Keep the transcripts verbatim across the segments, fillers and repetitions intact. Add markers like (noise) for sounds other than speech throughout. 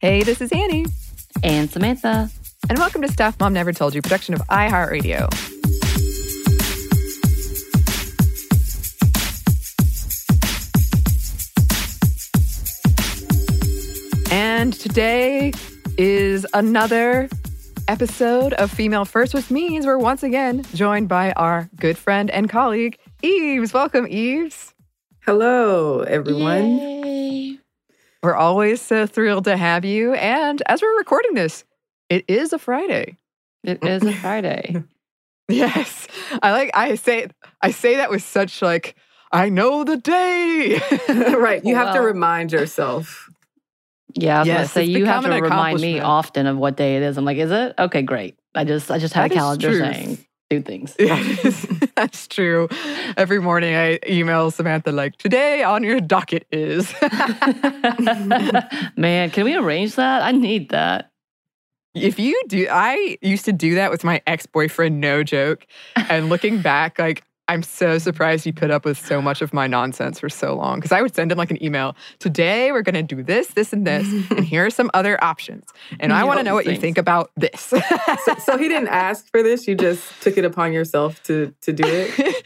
Hey, this is Annie. And Samantha. And welcome to Stuff Mom Never Told You, production of iHeartRadio. And today is another episode of Female First, which means we're once again joined by our good friend and colleague, Yves. Welcome, Yves. Hello, everyone. Yay. We're always so thrilled to have you. And as we're recording this, it is a Friday. It is a Friday. Yes. I like, I say, I say that with such like, I know the day. Right. You well, have to remind yourself. Yeah, I was yes, gonna say you have to remind me often of what day it is. I'm like, is it? Okay, great. I just I just had that a calendar saying do things. Yes, that's true. Every morning I email Samantha like, today on your docket is. Man, can we arrange that? I need that. If you do, I used to do that with my ex-boyfriend, no joke. And looking back, like, I'm so surprised he put up with so much of my nonsense for so long. Because I would send him like an email. Today, we're going to do this, this, and this. And here are some other options. And I want to know what things. you think about this. so, so he didn't ask for this? You just took it upon yourself to to do it?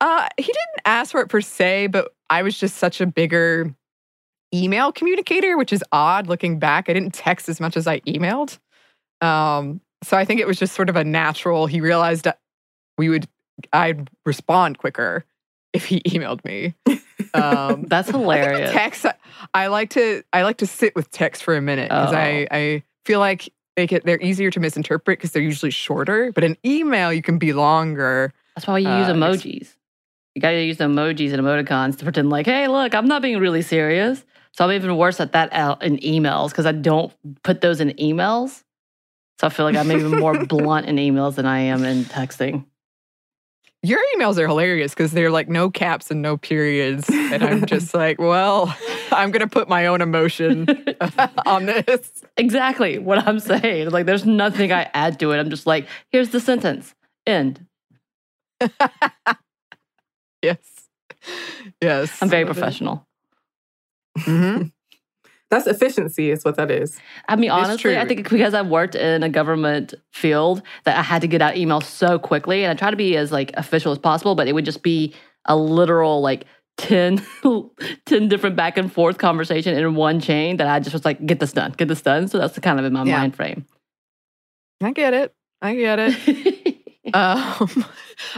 uh, he didn't ask for it per se, but I was just such a bigger email communicator, which is odd looking back. I didn't text as much as I emailed. Um, so I think it was just sort of a natural, he realized we would... I'd respond quicker if he emailed me. Um, That's hilarious. I text. I like to. I like to sit with text for a minute because oh. I, I feel like they get, they're easier to misinterpret because they're usually shorter. But an email, you can be longer. That's why you uh, use emojis. You got to use the emojis and emoticons to pretend like, hey, look, I'm not being really serious. So I'm even worse at that out in emails because I don't put those in emails. So I feel like I'm even more blunt in emails than I am in texting. Your emails are hilarious because they're like no caps and no periods. And I'm just like, well, I'm going to put my own emotion on this. Exactly what I'm saying. Like, there's nothing I add to it. I'm just like, here's the sentence. End. Yes. Yes. I'm very professional. Mm-hmm. That's efficiency is what that is. I mean, honestly, I think because I worked in a government field that I had to get out emails so quickly. And I try to be as like official as possible, but it would just be a literal like ten, (laughs) ten different back and forth conversation in one chain that I just was like, get this done, get this done. So that's the kind of in my yeah. mind frame. I get it. I get it. um,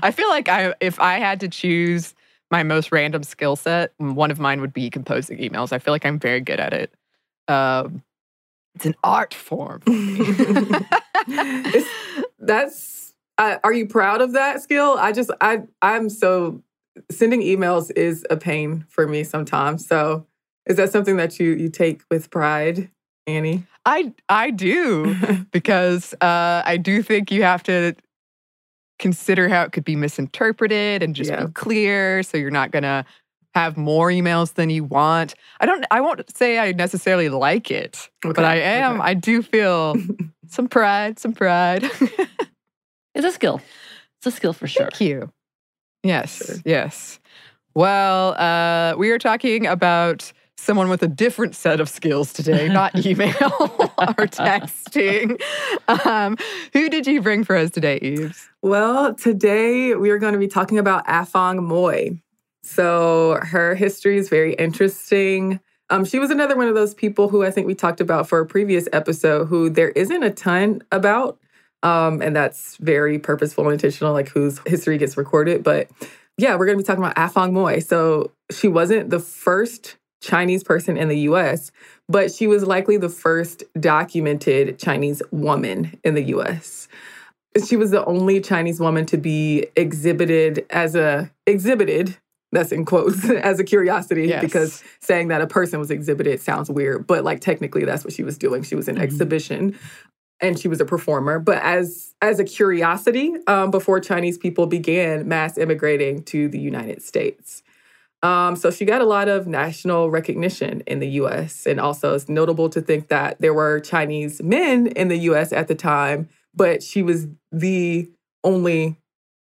I feel like I if I had to choose my most random skill set, one of mine would be composing emails. I feel like I'm very good at it. Um, it's an art form. That's. Uh, are you proud of that skill? I just. I. I'm so. Sending emails is a pain for me sometimes. So, is that something that you you take with pride, Annie? I I do because uh, I do think you have to consider how it could be misinterpreted and just yeah. be clear, so you're not gonna have more emails than you want. I don't. I won't say I necessarily like it, okay. but I am. Okay. I do feel some pride. Some pride. It's a skill. It's a skill for sure. Thank you. Yes. Sure. Yes. Well, uh, we are talking about someone with a different set of skills today, not email or texting. Um, who did you bring for us today, Yves? Well, today we are going to be talking about Afong Moy. So her history is very interesting. Um, she was another one of those people who I think we talked about for a previous episode who there isn't a ton about, um, and that's very purposeful and intentional, like whose history gets recorded. But yeah, we're going to be talking about Afong Moy. So she wasn't the first Chinese person in the U S, but she was likely the first documented Chinese woman in the U S. She was the only Chinese woman to be exhibited as a, exhibited, that's in quotes, as a curiosity, yes. because saying that a person was exhibited sounds weird, but like technically that's what she was doing. She was an mm-hmm. exhibition and she was a performer, but as, as a curiosity um, before Chinese people began mass immigrating to the United States. Um, so she got a lot of national recognition in the U S. And also it's notable to think that there were Chinese men in the U S at the time, but she was the only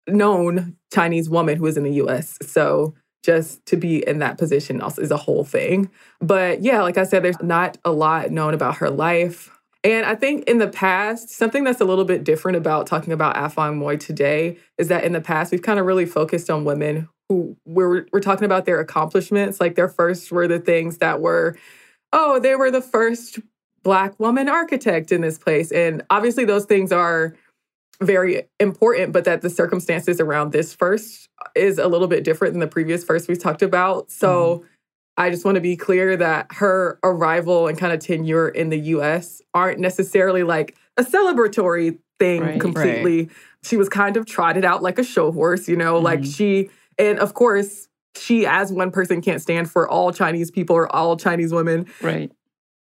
known Chinese woman who was in the U S. So just to be in that position also is a whole thing. But yeah, like I said, there's not a lot known about her life. And I think in the past, something that's a little bit different about talking about Afong Moy today is that in the past, we've kind of really focused on women who we're, we're talking about their accomplishments. Like their first were the things that were, oh, they were the first Black woman architect in this place. And obviously those things are very important, but that the circumstances around this first is a little bit different than the previous first we've talked about. So mm. I just want to be clear that her arrival and kind of tenure in the U S aren't necessarily like a celebratory thing right, completely. Right. She was kind of trotted out like a show horse, you know, mm. like she, and of course, she as one person can't stand for all Chinese people or all Chinese women. Right.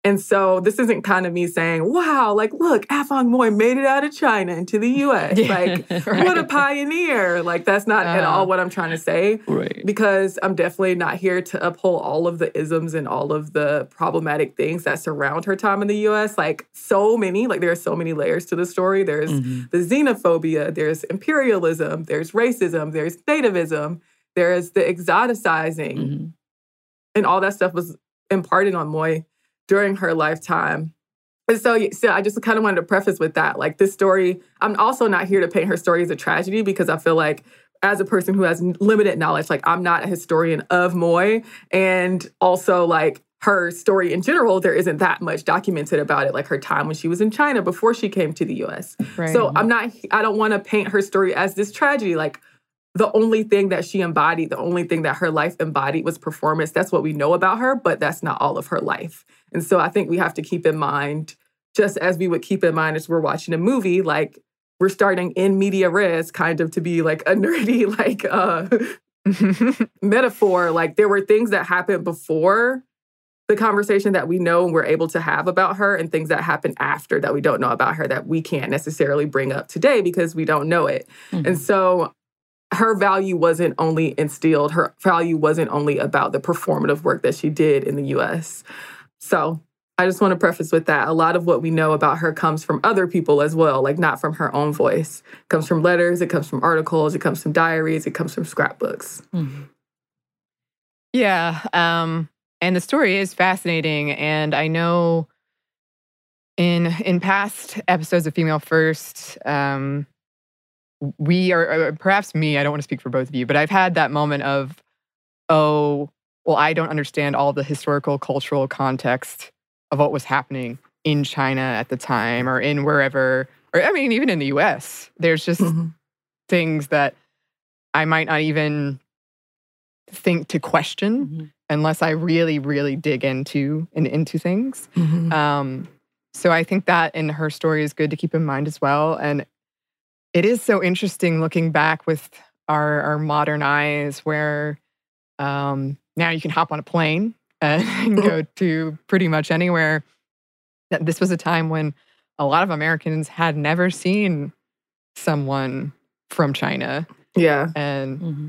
And so this isn't kind of me saying, wow, like, look, Afong Moy made it out of China into the U S. Yeah, like, right. What a pioneer. Like, that's not uh, at all what I'm trying to say. Right. Because I'm definitely not here to uphold all of the isms and all of the problematic things that surround her time in the U S. Like, so many. Like, there are so many layers to the story. There's mm-hmm. the xenophobia. There's imperialism. There's racism. There's nativism. There's the exoticizing. Mm-hmm. And all that stuff was imparted on Moy during her lifetime. And so, so I just kind of wanted to preface with that. Like, this story, I'm also not here to paint her story as a tragedy because I feel like as a person who has limited knowledge, like, I'm not a historian of Moy. And also, like, her story in general, there isn't that much documented about it, like her time when she was in China before she came to the U S. Right. So I'm not, I don't want to paint her story as this tragedy. Like, the only thing that she embodied, the only thing that her life embodied was performance. That's what we know about her, but that's not all of her life. And so I think we have to keep in mind, just as we would keep in mind as we're watching a movie, like we're starting in media res kind of to be like a nerdy like uh, metaphor. Like there were things that happened before the conversation that we know and we're able to have about her and things that happen after that we don't know about her that we can't necessarily bring up today because we don't know it. Mm-hmm. And so her value wasn't only instilled, her value wasn't only about the performative work that she did in the U S. So I just want to preface with that. A lot of what we know about her comes from other people as well, like not from her own voice. It comes from letters, it comes from articles, it comes from diaries, it comes from scrapbooks. Mm-hmm. Yeah, um, and the story is fascinating. And I know in in past episodes of Female First, um, we are, perhaps me, I don't want to speak for both of you, but I've had that moment of, oh, well, I don't understand all the historical, cultural context of what was happening in China at the time or in wherever, or I mean, even in the U S. There's just mm-hmm. things that I might not even think to question mm-hmm. unless I really, really dig into and into things. Mm-hmm. Um, so I think that in her story is good to keep in mind as well. And it is so interesting looking back with our, our modern eyes where um, now you can hop on a plane and go to pretty much anywhere. This was a time when a lot of Americans had never seen someone from China. Yeah. And mm-hmm.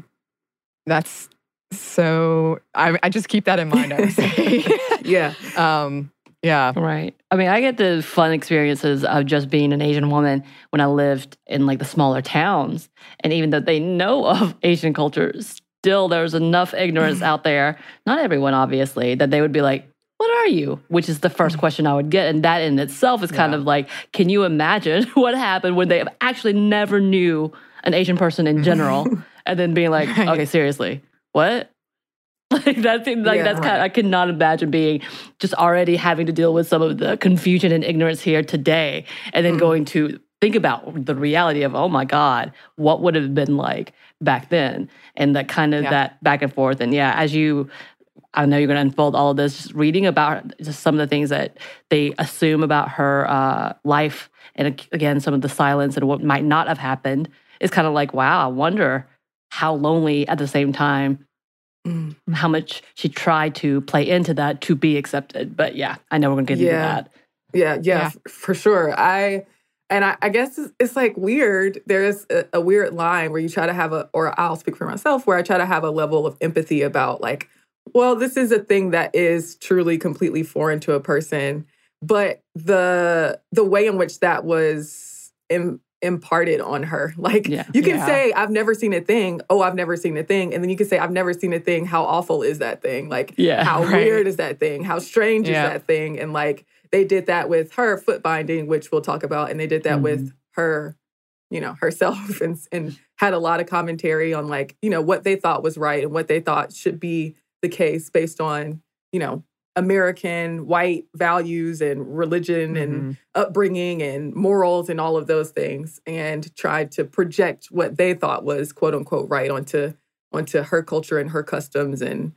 that's so, I, I just keep that in mind, I would say. yeah. Um, Yeah. Right. I mean, I get the fun experiences of just being an Asian woman when I lived in like the smaller towns. And even though they know of Asian culture, still there's enough ignorance out there, not everyone obviously, that they would be like, what are you? Which is the first question I would get. And that in itself is kind yeah. of like, can you imagine what happened when they actually never knew an Asian person in general? And then being like, right. okay, seriously, what? Like that's like yeah, that's kind of, I cannot imagine being just already having to deal with some of the confusion and ignorance here today, and then mm-hmm. going to think about the reality of, oh my God, what would it have been like back then, and that kind of yeah. that back and forth. And yeah, as you, I know you're going to unfold all of this. Just reading about just some of the things that they assume about her uh, life, and again, some of the silence and what might not have happened is kind of like, wow, I wonder how lonely at the same time. How much she tried to play into that to be accepted. But yeah, I know we're going to get into yeah. that. Yeah, yeah, yeah, f- for sure. I And I, I guess it's, it's like weird. There is a, a weird line where you try to have a, or I'll speak for myself, where I try to have a level of empathy about like, well, this is a thing that is truly completely foreign to a person. But the the way in which that was in, imparted on her. Like, yeah. you can yeah. say, I've never seen a thing. Oh, I've never seen a thing. And then you can say, I've never seen a thing. How awful is that thing? Like, yeah, how right. weird is that thing? How strange yeah. is that thing? And like, they did that with her foot binding, which we'll talk about. And they did that mm. with her, you know, herself, and, and had a lot of commentary on like, you know, what they thought was right and what they thought should be the case based on, you know, American white values and religion mm-hmm. and upbringing and morals and all of those things, and tried to project what they thought was quote unquote right onto onto her culture and her customs and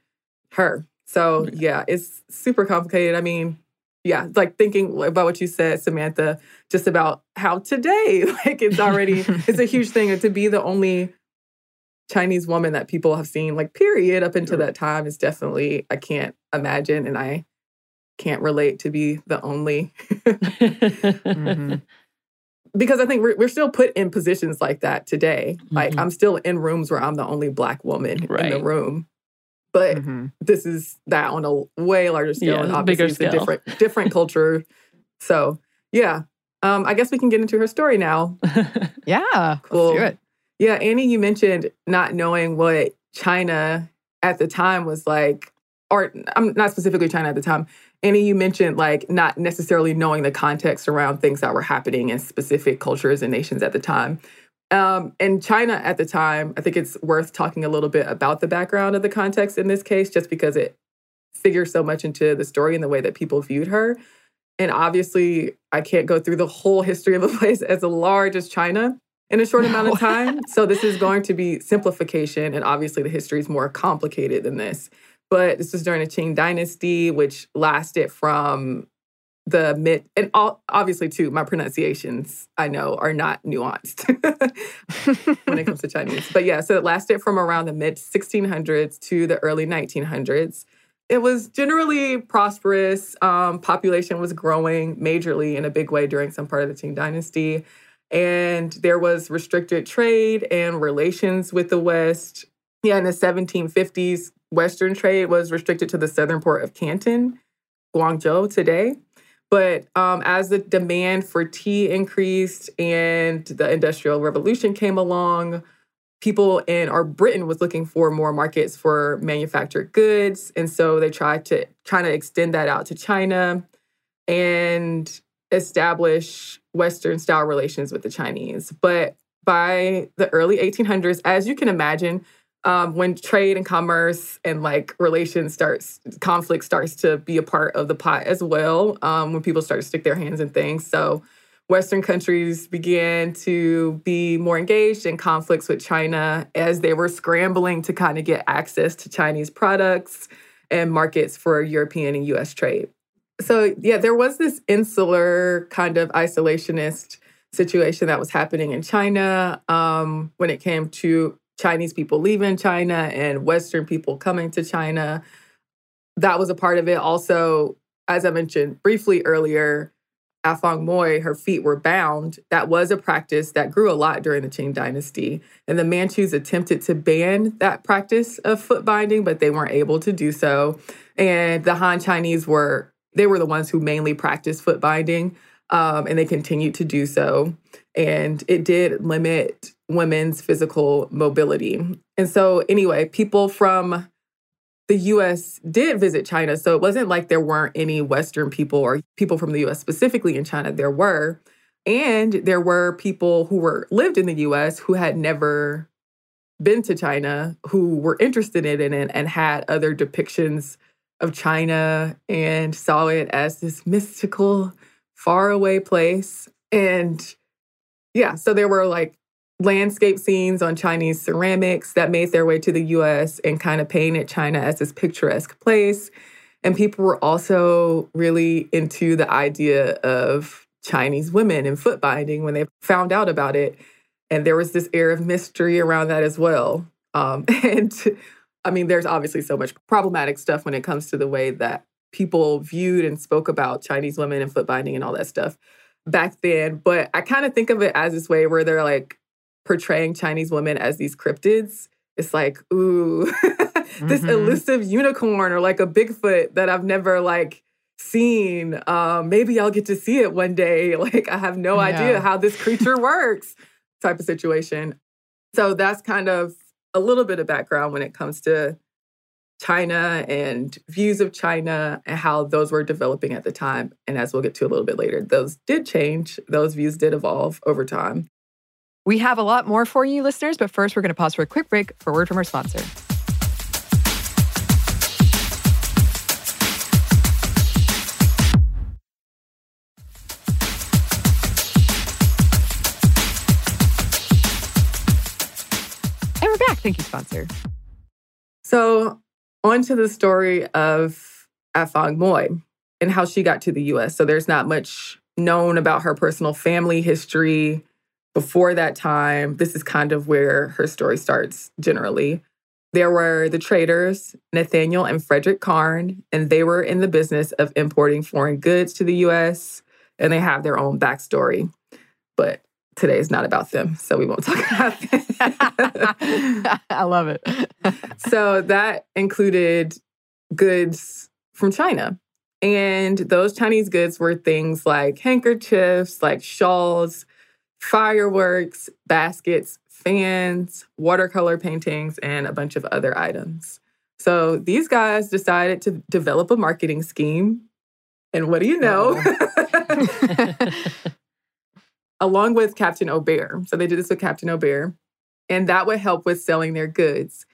her. So yeah, yeah it's super complicated. I mean, yeah, like thinking about what you said, Samantha, just about how today, like it's already, it's a huge thing. And to be the only Chinese woman that people have seen, like, period, up until that time is definitely, I can't imagine, and I can't relate to be the only. mm-hmm. Because I think we're, we're still put in positions like that today. Mm-hmm. Like, I'm still in rooms where I'm the only Black woman right. in the room. But mm-hmm. this is that on a way larger scale, yeah, and obviously it's a different, different culture. So, yeah. Um, I guess we can get into her story now. yeah, cool. Let's do it. Yeah, Annie, you mentioned not knowing what China at the time was like, or I'm not specifically China at the time. Annie, you mentioned like not necessarily knowing the context around things that were happening in specific cultures and nations at the time. Um, and China at the time, I think it's worth talking a little bit about the background of the context in this case, just because it figures so much into the story and the way that people viewed her. And obviously, I can't go through the whole history of a place as large as China in a short no. amount of time. So this is going to be simplification, and obviously the history is more complicated than this. But this was during the Qing Dynasty, which lasted from the mid... And all, obviously, too, my pronunciations, I know, are not nuanced when it comes to Chinese. But yeah, so it lasted from around the mid sixteen hundreds to the early nineteen hundreds. It was generally prosperous. Um, population was growing majorly in a big way during some part of the Qing Dynasty. And there was restricted trade and relations with the West. Yeah, in the seventeen fifties, Western trade was restricted to the southern port of Canton, Guangzhou today. But um, as the demand for tea increased and the Industrial Revolution came along, people in or Britain was looking for more markets for manufactured goods. And so they tried to try to extend that out to China and establish Western-style relations with the Chinese. But by the early eighteen hundreds, as you can imagine, um, when trade and commerce and, like, relations starts, conflict starts to be a part of the pot as well, um, when people start to stick their hands in things. So Western countries began to be more engaged in conflicts with China as they were scrambling to kind of get access to Chinese products and markets for European and U S trade. So, yeah, there was this insular kind of isolationist situation that was happening in China um, when it came to Chinese people leaving China and Western people coming to China. That was a part of it. Also, as I mentioned briefly earlier, Afong Moy, her feet were bound. That was a practice that grew a lot during the Qing Dynasty. And the Manchus attempted to ban that practice of foot binding, but they weren't able to do so. And the Han Chinese were... They were the ones who mainly practiced foot binding, um, and they continued to do so. And it did limit women's physical mobility. And so anyway, people from the U S did visit China. So it wasn't like there weren't any Western people or people from the U S specifically in China. There were. And there were people who were lived in the U S who had never been to China, who were interested in it and had other depictions of China and saw it as this mystical, faraway place. And yeah, so there were like landscape scenes on Chinese ceramics that made their way to the U S and kind of painted China as this picturesque place. And people were also really into the idea of Chinese women and foot binding when they found out about it. And there was this air of mystery around that as well. Um, and I mean, there's obviously so much problematic stuff when it comes to the way that people viewed and spoke about Chinese women and foot binding and all that stuff back then. But I kind of think of it as this way where they're like portraying Chinese women as these cryptids. It's like, ooh, this mm-hmm. elusive unicorn or like a Bigfoot that I've never like seen. Um, maybe I'll get to see it one day. Like, I have no yeah. idea how this creature works type of situation. So that's kind of a little bit of background when it comes to China and views of China and how those were developing at the time. And as we'll get to a little bit later, those did change. Those views did evolve over time. We have a lot more for you, listeners, but first we're going to pause for a quick break for a word from our sponsor. And we're back. Thank you, sponsor. So, on to the story of Afong Moy and how she got to the U S. So there's not much known about her personal family history before that time. This is kind of where her story starts generally. There were the traders, Nathaniel and Frederick Karn, and they were in the business of importing foreign goods to the U S, and they have their own backstory. But today is not about them, so we won't talk about that. I love it. So that included goods from China. And those Chinese goods were things like handkerchiefs, like shawls, fireworks, baskets, fans, watercolor paintings, and a bunch of other items. So these guys decided to develop a marketing scheme. And what do you know? Along with Captain Obear. So they did this with Captain Obear. And that would help with selling their goods.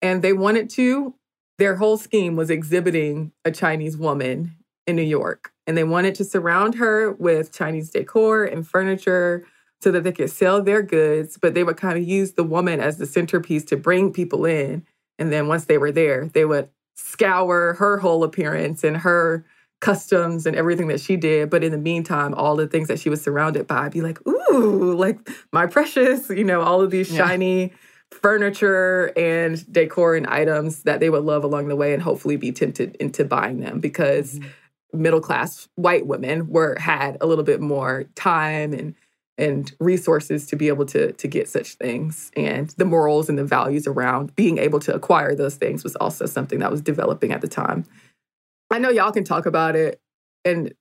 And they wanted to, their whole scheme was exhibiting a Chinese woman in New York. And they wanted to surround her with Chinese decor and furniture so that they could sell their goods. But they would kind of use the woman as the centerpiece to bring people in. And then once they were there, they would scour her whole appearance and her customs and everything that she did. But in the meantime, all the things that she was surrounded by, I'd be like, ooh, like my precious, you know, all of these shiny yeah. furniture and decor and items that they would love along the way and hopefully be tempted into buying them because mm-hmm. middle-class white women were had a little bit more time and and resources to be able to, to get such things. And the morals and the values around being able to acquire those things was also something that was developing at the time. I know y'all can talk about it and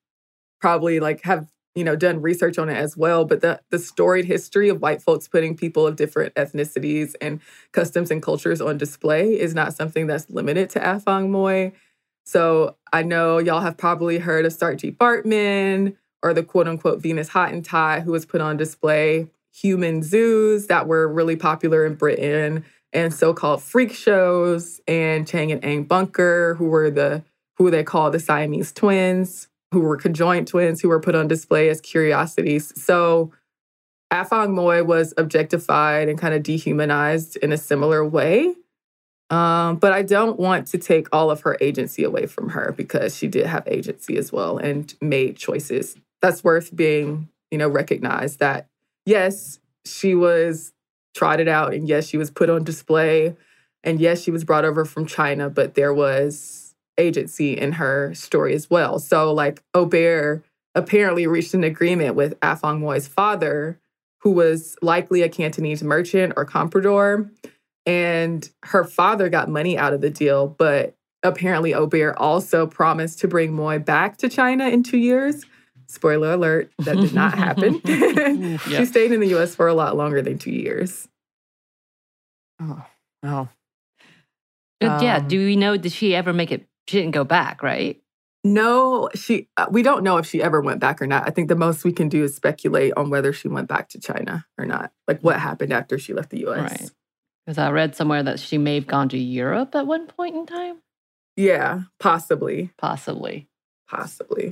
probably like have, you know, done research on it as well, but the, the storied history of white folks putting people of different ethnicities and customs and cultures on display is not something that's limited to Afong Moy. So I know y'all have probably heard of Sarah Bartman or the quote unquote Venus Hottentot who was put on display, human zoos that were really popular in Britain and so-called freak shows and Chang and Eng Bunker who were the who they call the Siamese twins, who were conjoined twins, who were put on display as curiosities. So Afong Moy was objectified and kind of dehumanized in a similar way. Um, but I don't want to take all of her agency away from her because she did have agency as well and made choices. That's worth being, you know, recognized that, yes, she was trotted out and yes, she was put on display and yes, she was brought over from China, but there was agency in her story as well. So like Obear apparently reached an agreement with Afong Moy's father, who was likely a Cantonese merchant or comprador. And her father got money out of the deal, but apparently Obear also promised to bring Moy back to China in two years. Spoiler alert, that did not happen. yeah. She stayed in the U S for a lot longer than two years. Oh, wow. Um, yeah, do we know, did she ever make it? She didn't go back, right? No, she. Uh, we don't know if she ever went back or not. I think the most we can do is speculate on whether she went back to China or not. Like what happened after she left the U S. Right. Because I read somewhere that she may have gone to Europe at one point in time. Yeah, possibly. Possibly. Possibly.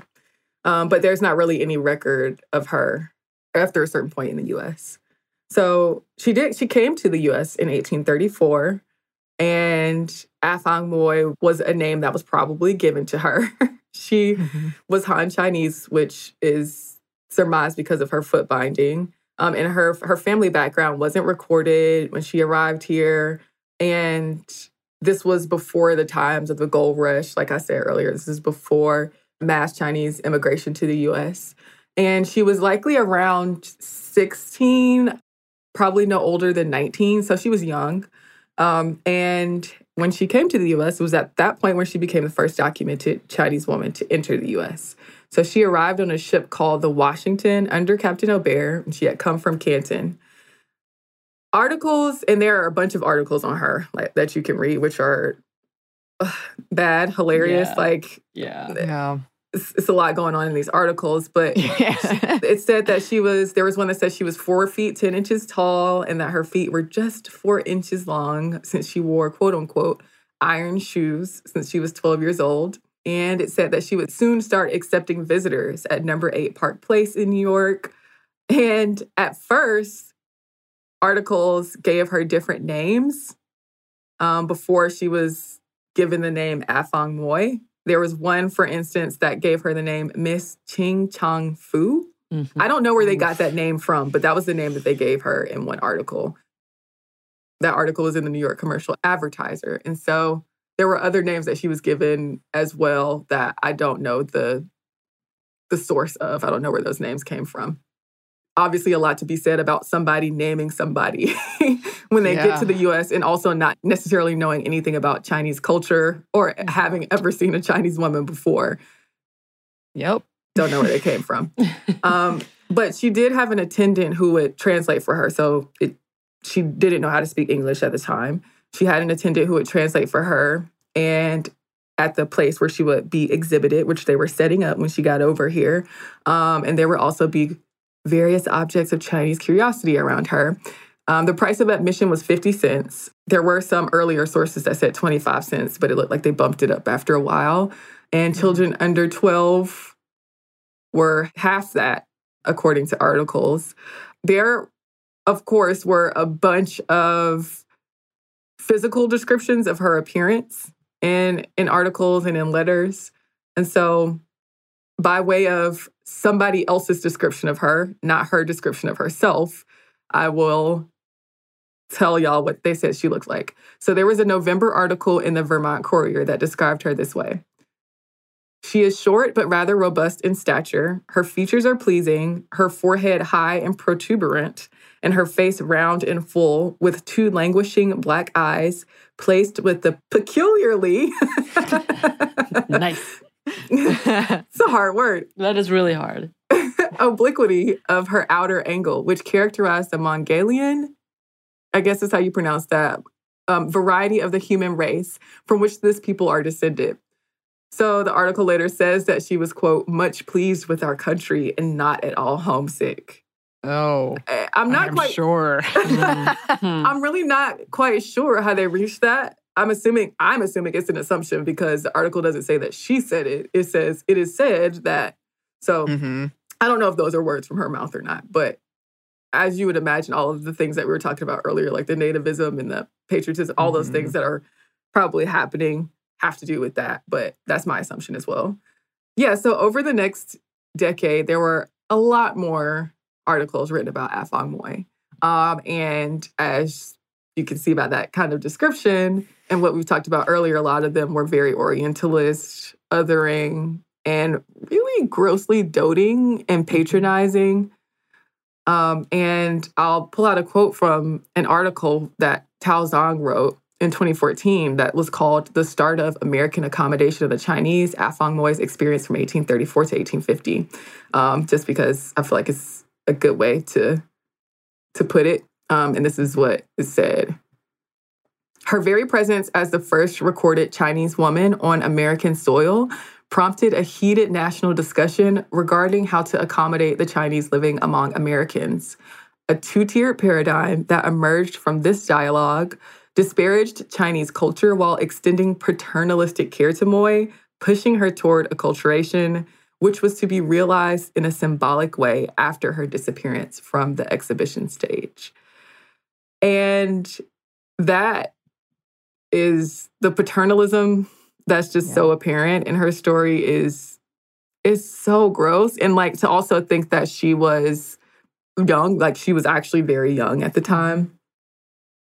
Um, but there's not really any record of her after a certain point in the U S. So she did. She came to the U S in eighteen thirty-four. And Afong Moy was a name that was probably given to her. She mm-hmm. was Han Chinese, which is surmised because of her foot binding. Um, and her her family background wasn't recorded when she arrived here. And this was before the times of the gold rush. Like I said earlier, this is before mass Chinese immigration to the U S. And she was likely around sixteen, probably no older than nineteen. So she was young. Um, and when she came to the U S, it was at that point where she became the first documented Chinese woman to enter the U S. So she arrived on a ship called the Washington under Captain Obear, and she had come from Canton. Articles, and there are a bunch of articles on her like that you can read, which are uh, bad, hilarious. Yeah. Like, yeah. yeah. It's, it's a lot going on in these articles, but yeah. she, it said that she was, there was one that said she was four feet, ten inches tall, and that her feet were just four inches long since she wore, quote unquote, iron shoes since she was twelve years old. And it said that she would soon start accepting visitors at number eight Park Place in New York. And at first, articles gave her different names um, before she was given the name Afong Moy. There was one, for instance, that gave her the name Miss Ching Chong Fu. Mm-hmm. I don't know where they got that name from, but that was the name that they gave her in one article. That article was in the New York Commercial Advertiser. And so there were other names that she was given as well that I don't know the, the source of. I don't know where those names came from. Obviously, a lot to be said about somebody naming somebody when they yeah. get to the U S and also not necessarily knowing anything about Chinese culture or having ever seen a Chinese woman before. Yep. Don't know where they came from. Um, but she did have an attendant who would translate for her. So it, she didn't know how to speak English at the time. She had an attendant who would translate for her. And at the place where she would be exhibited, which they were setting up when she got over here. Um, and there would also be various objects of Chinese curiosity around her. Um, the price of admission was fifty cents. There were some earlier sources that said twenty-five cents, but it looked like they bumped it up after a while. And children mm-hmm. under twelve were half that, according to articles. There, of course, were a bunch of physical descriptions of her appearance in, in articles and in letters. And so by way of somebody else's description of her, not her description of herself, I will tell y'all what they said she looked like. So there was a November article in the Vermont Courier that described her this way. She is short but rather robust in stature. Her features are pleasing, her forehead high and protuberant, and her face round and full with two languishing black eyes placed with the peculiarly... Nice. It's a hard word. That is really hard. Obliquity of her outer angle, which characterized the Mongolian, I guess is how you pronounce that, um, variety of the human race from which this people are descended. So the article later says that she was, quote, much pleased with our country and not at all homesick. Oh, I'm not I'm quite sure. I'm really not quite sure how they reached that. I'm assuming, I'm assuming it's an assumption because the article doesn't say that she said it. It says, it is said that. So mm-hmm. I don't know if those are words from her mouth or not. But as you would imagine, all of the things that we were talking about earlier, like the nativism and the patriotism, all mm-hmm. those things that are probably happening have to do with that. But that's my assumption as well. Yeah, so over the next decade, there were a lot more articles written about Afong Moy. Um, and as you can see by that kind of description, and what we've talked about earlier, a lot of them were very Orientalist, othering, and really grossly doting and patronizing. Um, and I'll pull out a quote from an article that Tao Zong wrote in twenty fourteen that was called The Start of American Accommodation of the Chinese, Afong Moy's Experience from eighteen thirty-four to eighteen fifty, um, just because I feel like it's a good way to, to put it. Um, and this is what it said. Her very presence as the first recorded Chinese woman on American soil prompted a heated national discussion regarding how to accommodate the Chinese living among Americans. A two-tiered paradigm that emerged from this dialogue disparaged Chinese culture while extending paternalistic care to Moy, pushing her toward acculturation, which was to be realized in a symbolic way after her disappearance from the exhibition stage. And that is the paternalism that's just yeah. so apparent in her story is, is so gross. And like to also think that she was young, like she was actually very young at the time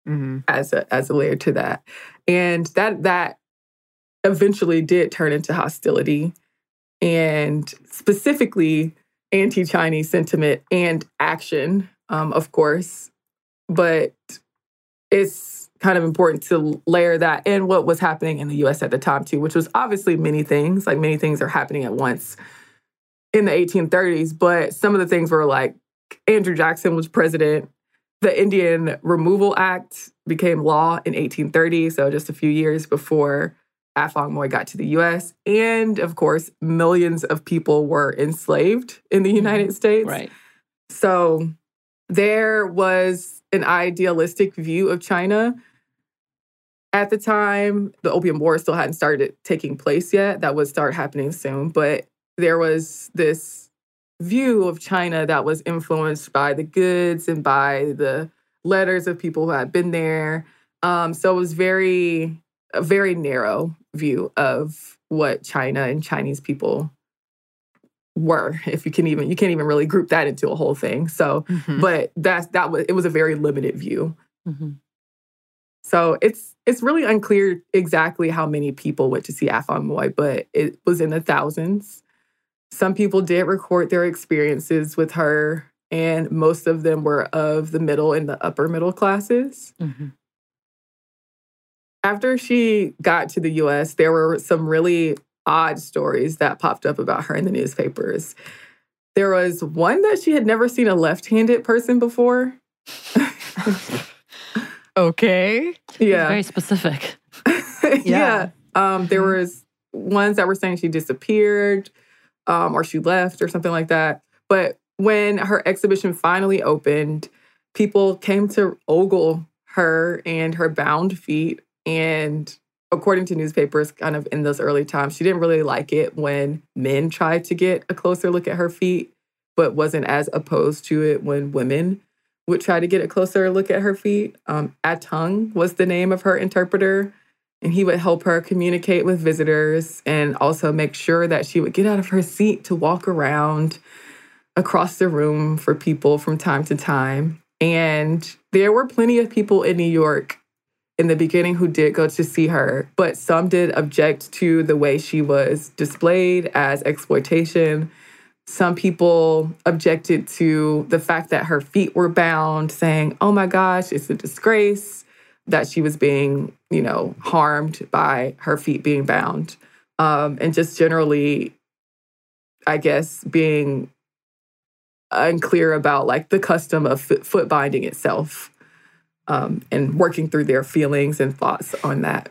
mm-hmm. as a, as a layer to that. And that, that eventually did turn into hostility and specifically anti-Chinese sentiment and action, um, of course, but it's kind of important to layer that in what was happening in the U S at the time, too, which was obviously many things. Like, many things are happening at once in the eighteen thirties. But some of the things were, like, Andrew Jackson was president. The Indian Removal Act became law in eighteen thirty, so just a few years before Afong Moy got to the U S. And, of course, millions of people were enslaved in the United States. Right. So there was an idealistic view of China at the time. The Opium Wars still hadn't started taking place yet. That would start happening soon. But there was this view of China that was influenced by the goods and by the letters of people who had been there. Um, so it was very, a very narrow view of what China and Chinese people were, if you can even, you can't even really group that into a whole thing. So, mm-hmm. but that's, that was, it was a very limited view. Mm-hmm. So it's, it's really unclear exactly how many people went to see Afong Moy, but it was in the thousands. Some people did record their experiences with her, and most of them were of the middle and the upper middle classes. Mm-hmm. After she got to the U S, there were some really odd stories that popped up about her in the newspapers. There was one that she had never seen a left-handed person before. Okay. Yeah. Very specific. Yeah. yeah. Um, there was ones that were saying she disappeared um, or she left or something like that. But when her exhibition finally opened, people came to ogle her and her bound feet. And according to newspapers, kind of in those early times, she didn't really like it when men tried to get a closer look at her feet, but wasn't as opposed to it when women would try to get a closer look at her feet. Um, Atung was the name of her interpreter, and he would help her communicate with visitors and also make sure that she would get out of her seat to walk around across the room for people from time to time. And there were plenty of people in New York in the beginning who did go to see her, but some did object to the way she was displayed as exploitation. Some people objected to the fact that her feet were bound, saying, oh my gosh, it's a disgrace that she was being, you know, harmed by her feet being bound. Um, and just generally, I guess, being unclear about like the custom of foot binding itself. Um, and working through their feelings and thoughts on that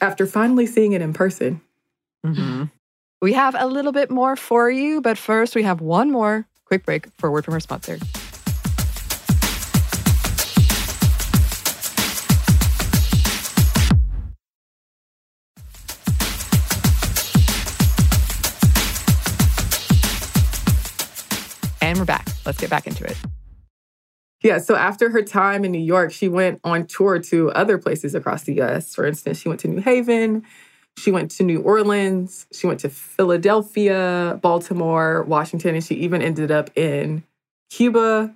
after finally seeing it in person. Mm-hmm. We have a little bit more for you, but first we have one more quick break for a word from our sponsor. And we're back. Let's get back into it. Yeah, so after her time in New York, she went on tour to other places across the U S. For instance, she went to New Haven, she went to New Orleans, she went to Philadelphia, Baltimore, Washington, and she even ended up in Cuba.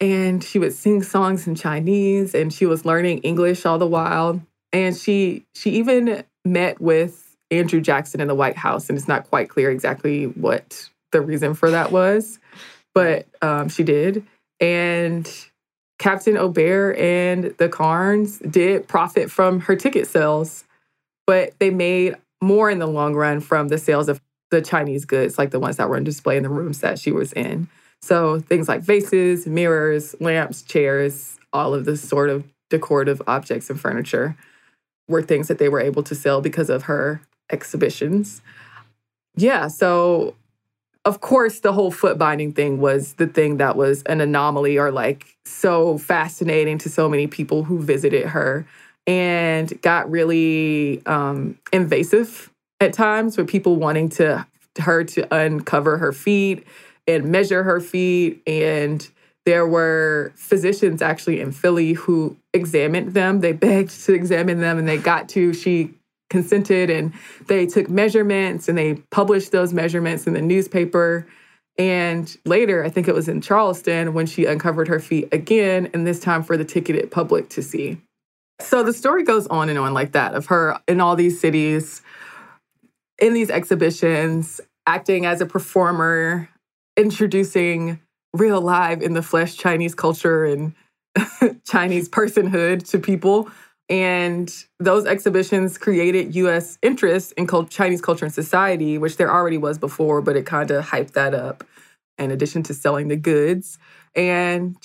And she would sing songs in Chinese, and she was learning English all the while. And she she even met with Andrew Jackson in the White House, and it's not quite clear exactly what the reason for that was, but um, she did. And Captain Obear and the Karns did profit from her ticket sales, but they made more in the long run from the sales of the Chinese goods, like the ones that were on display in the rooms that she was in. So things like vases, mirrors, lamps, chairs, all of the sort of decorative objects and furniture were things that they were able to sell because of her exhibitions. Yeah, so of course, the whole foot binding thing was the thing that was an anomaly or like so fascinating to so many people who visited her, and got really um, invasive at times with people wanting to her to uncover her feet and measure her feet. And there were physicians actually in Philly who examined them. They begged to examine them and they got to. She consented, and they took measurements and they published those measurements in the newspaper. And later, I think it was in Charleston, when she uncovered her feet again, and this time for the ticketed public to see. So the story goes on and on like that, of her in all these cities, in these exhibitions, acting as a performer, introducing real live in the flesh Chinese culture and Chinese personhood to people. And those exhibitions created U S interest in cult- Chinese culture and society, which there already was before, but it kind of hyped that up, in addition to selling the goods. And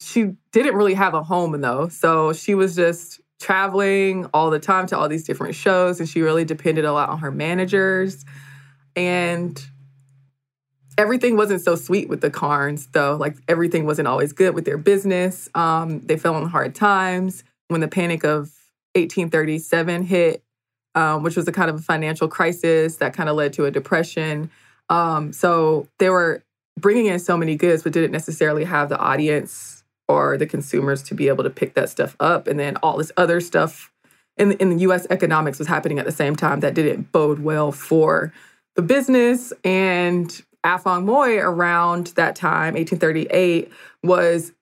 she didn't really have a home, though. So she was just traveling all the time to all these different shows, and she really depended a lot on her managers. And everything wasn't so sweet with the Karns, though. Like, everything wasn't always good with their business. Um, they fell on hard times. When the Panic of eighteen thirty-seven hit, um, which was a kind of a financial crisis that kind of led to a depression. Um, so they were bringing in so many goods, but didn't necessarily have the audience or the consumers to be able to pick that stuff up. And then all this other stuff in the, in the U S economics was happening at the same time that didn't bode well for the business. And Afong Moy, around that time, eighteen thirty-eight, was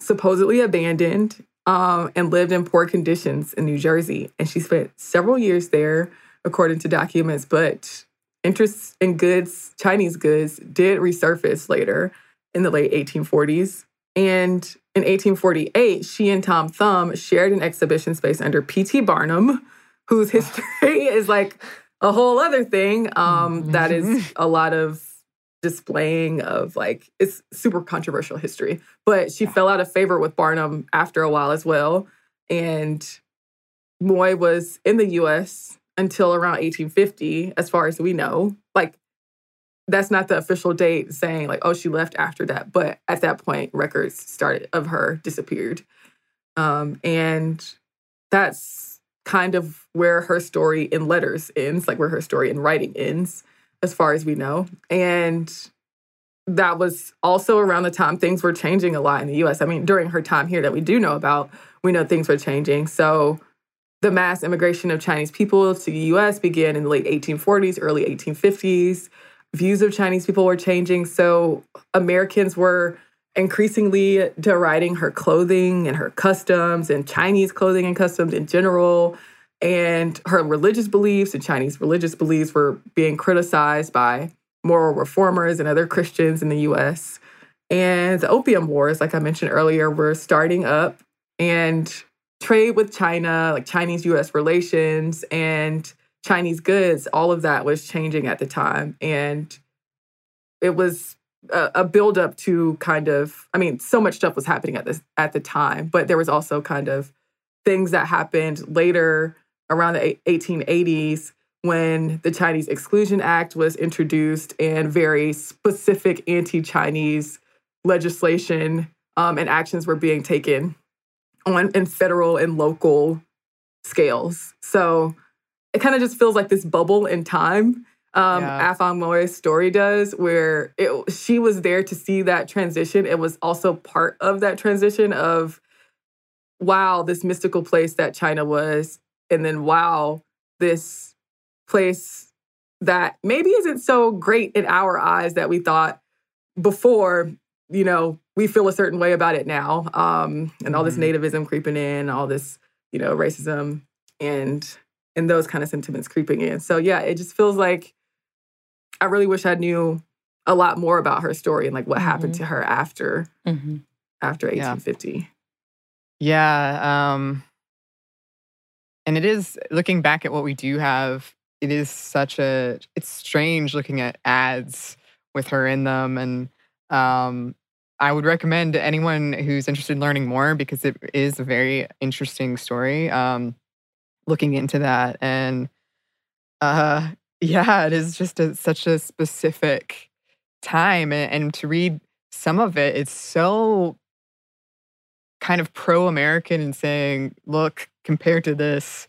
supposedly abandoned um, and lived in poor conditions in New Jersey. And she spent several years there, according to documents, but interest in goods, Chinese goods, did resurface later in the late eighteen forties. And in eighteen forty-eight, she and Tom Thumb shared an exhibition space under P T Barnum, whose history is like a whole other thing. Um, that is a lot of displaying of, like, it's super controversial history. But she yeah. fell out of favor with Barnum after a while as well. And Moy was in the U S until around eighteen fifty, as far as we know. Like, that's not the official date saying, like, oh, she left after that. But at that point, records started of her disappeared. Um, and that's kind of where her story in letters ends, like where her story in writing ends, as far as we know. And that was also around the time things were changing a lot in the U S. I mean, during her time here that we do know about, we know things were changing. So the mass immigration of Chinese people to the U S began in the late eighteen forties, early eighteen fifties. Views of Chinese people were changing. So Americans were increasingly deriding her clothing and her customs, and Chinese clothing and customs in general. And her religious beliefs and Chinese religious beliefs were being criticized by moral reformers and other Christians in the U S. And the Opium Wars, like I mentioned earlier, were starting up, and trade with China, like Chinese-U S relations and Chinese goods, all of that was changing at the time. And it was a, a buildup to kind of, I mean, so much stuff was happening at this at the time, but there was also kind of things that happened later around the eighteen eighties when the Chinese Exclusion Act was introduced, and very specific anti-Chinese legislation um, and actions were being taken on in federal and local scales. So it kind of just feels like this bubble in time. Um, yeah. Afong Moy's story does, where it, she was there to see that transition. It was also part of that transition of, wow, this mystical place that China was, and then, wow, this place that maybe isn't so great in our eyes that we thought before, you know, we feel a certain way about it now. Um, and all mm-hmm. this nativism creeping in, all this, you know, racism and and those kind of sentiments creeping in. So, yeah, it just feels like I really wish I knew a lot more about her story and, like, what mm-hmm. happened to her after, mm-hmm. after eighteen fifty. Yeah. Yeah, um, and it is, looking back at what we do have, it is such a, it's strange looking at ads with her in them, and um, I would recommend to anyone who's interested in learning more, because it is a very interesting story, um, looking into that, and uh, yeah, it is just a, such a specific time, and, and to read some of it, it's so kind of pro-American and saying, look, compared to this,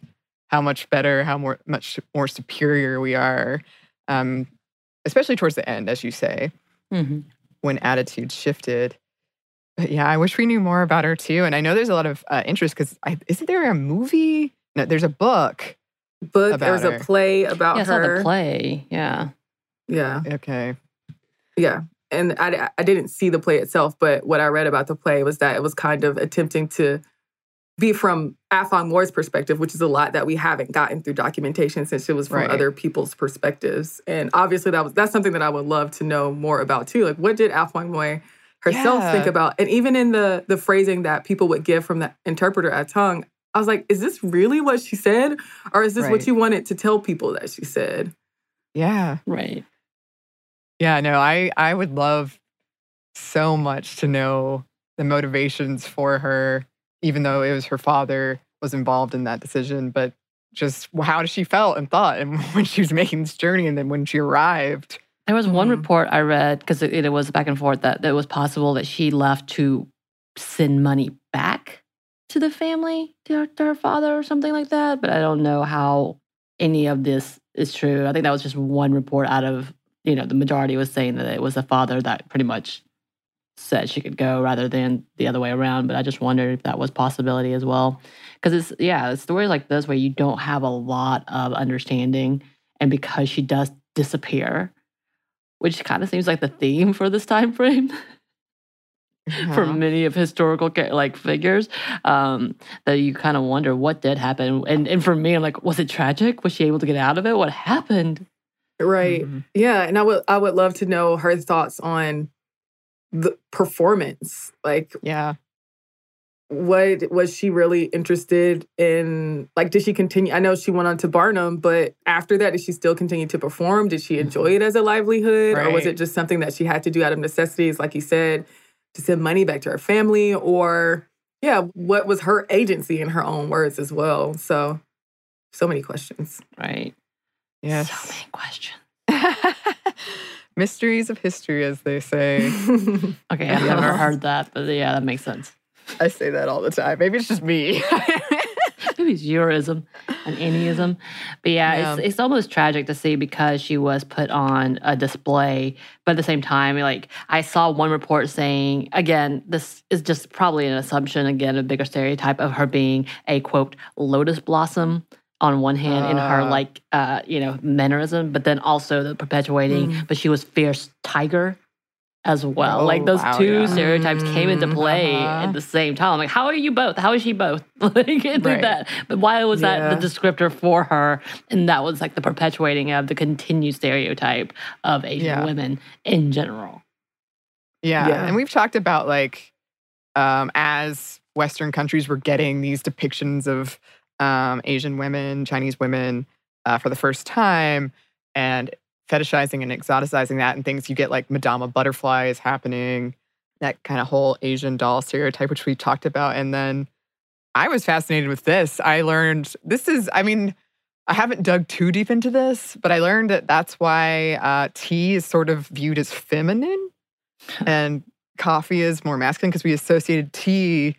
how much better, how more much more superior we are, um, especially towards the end, as you say, mm-hmm. when attitudes shifted. But yeah, I wish we knew more about her too. And I know there's a lot of uh, interest because isn't there a movie? No, there's a book. Book. About there's her. a play about yeah, her. It's a play. Yeah. Yeah. Okay. Yeah. And I, I didn't see the play itself, but what I read about the play was that it was kind of attempting to be from Afong Moy's perspective, which is a lot that we haven't gotten through documentation since it was from right. other people's perspectives. And obviously that was that's something that I would love to know more about too. Like, what did Afong Moy herself yeah. think about. And even in the the phrasing that people would give from the interpreter Atung, I was like, is this really what she said? Or is this right. what you wanted to tell people that she said? Yeah. Right. Yeah, no, I, I would love so much to know the motivations for her, even though it was her father was involved in that decision, but just how she felt and thought and when she was making this journey and then when she arrived. There was one mm-hmm. report I read, because it, it was back and forth, that, that it was possible that she left to send money back to the family, to her, to her father or something like that. But I don't know how any of this is true. I think that was just one report out of, you know, the majority was saying that it was the father that pretty much said she could go rather than the other way around. But I just wondered if that was a possibility as well. Because it's, yeah, it's stories like this where you don't have a lot of understanding. And because she does disappear, which kind of seems like the theme for this time frame. Yeah. For many of historical like figures, um, that you kind of wonder what did happen. And and for me, I'm like, was it tragic? Was she able to get out of it? What happened? Right. Mm-hmm. Yeah. And I would I would love to know her thoughts on the performance. Like, yeah, what was she really interested in? Like, did she continue? I know she went on to Barnum, but after that, did she still continue to perform? Did she enjoy mm-hmm. it as a livelihood, right. or was it just something that she had to do out of necessities, like you said? To send money back to her family, or, yeah, what was her agency in her own words as well? So, so many questions. Right. Yes. So many questions. Mysteries of history, as they say. Okay, I've never heard that, but yeah, that makes sense. I say that all the time. Maybe it's just me. Maybe it's yourism and anyism. But yeah, yeah. It's, it's almost tragic to see because she was put on a display. But at the same time, like I saw one report saying, again, this is just probably an assumption, again, a bigger stereotype of her being a, quote, lotus blossom on one hand uh, in her, like, uh, you know, mannerism, but then also the perpetuating, mm-hmm. but she was fierce tiger as well. Oh, like those wow, two yeah. stereotypes mm, came into play uh-huh. at the same time. I'm like, how are you both? How is she both? Like, right. that. But why was yeah. that the descriptor for her? And that was like the perpetuating of the continued stereotype of Asian yeah. women in general. Yeah. yeah. And we've talked about like, um, as Western countries were getting these depictions of um, Asian women, Chinese women uh, for the first time, and fetishizing and exoticizing that and things. You get like Madame Butterfly is happening, that kind of whole Asian doll stereotype, which we talked about. And then I was fascinated with this. I learned this is, I mean, I haven't dug too deep into this, but I learned that that's why uh, tea is sort of viewed as feminine and coffee is more masculine because we associated tea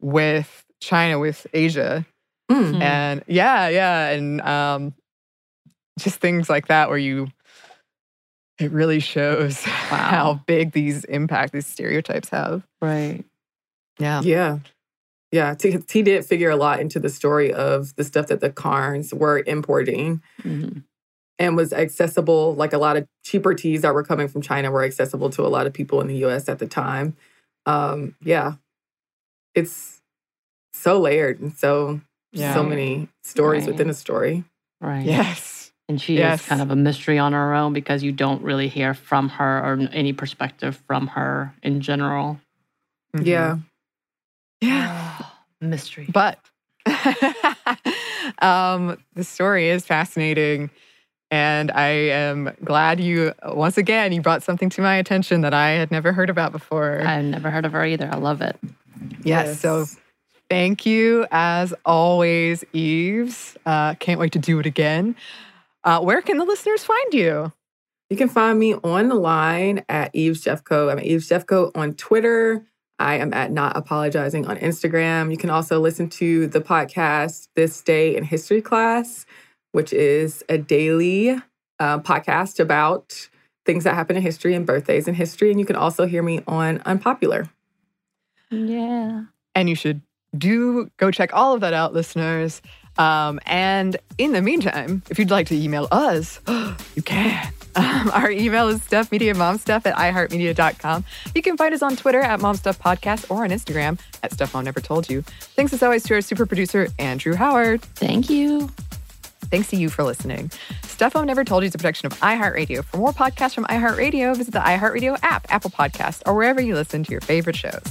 with China, with Asia. Mm-hmm. And yeah, yeah. And um, just things like that where you... It really shows wow. how big these impact, these stereotypes have. Right. Yeah. Yeah. Yeah. T, T did figure a lot into the story of the stuff that the Karns were importing mm-hmm. and was accessible. Like a lot of cheaper teas that were coming from China were accessible to a lot of people in the U S at the time. Um, yeah. It's so layered and so, yeah. so many stories right. within a story. Right. Yes. And she yes. is kind of a mystery on her own because you don't really hear from her or any perspective from her in general. Mm-hmm. Yeah. Yeah. Oh, mystery. But um, the story is fascinating. And I am glad you, once again, you brought something to my attention that I had never heard about before. I've never heard of her either. I love it. Yes. yes. So thank you, as always, Yves. Uh, can't wait to do it again. Uh, where can the listeners find you? You can find me online at Eve Shefko. I'm at Eve Shefko on Twitter. I am at Not Apologizing on Instagram. You can also listen to the podcast This Day in History Class, which is a daily uh, podcast about things that happen in history and birthdays in history. And you can also hear me on Unpopular. Yeah. And you should do go check all of that out, listeners. Um, and in the meantime, if you'd like to email us, you can. Um, our email is stuff media mom stuff at i heart media dot com. You can find us on Twitter at momstuffpodcast or on Instagram at Stuff Mom Never Told You. Thanks as always to our super producer, Andrew Howard. Thank you. Thanks to you for listening. Stuff Mom Never Told You is a production of iHeartRadio. For more podcasts from iHeartRadio, visit the iHeartRadio app, Apple Podcasts, or wherever you listen to your favorite shows.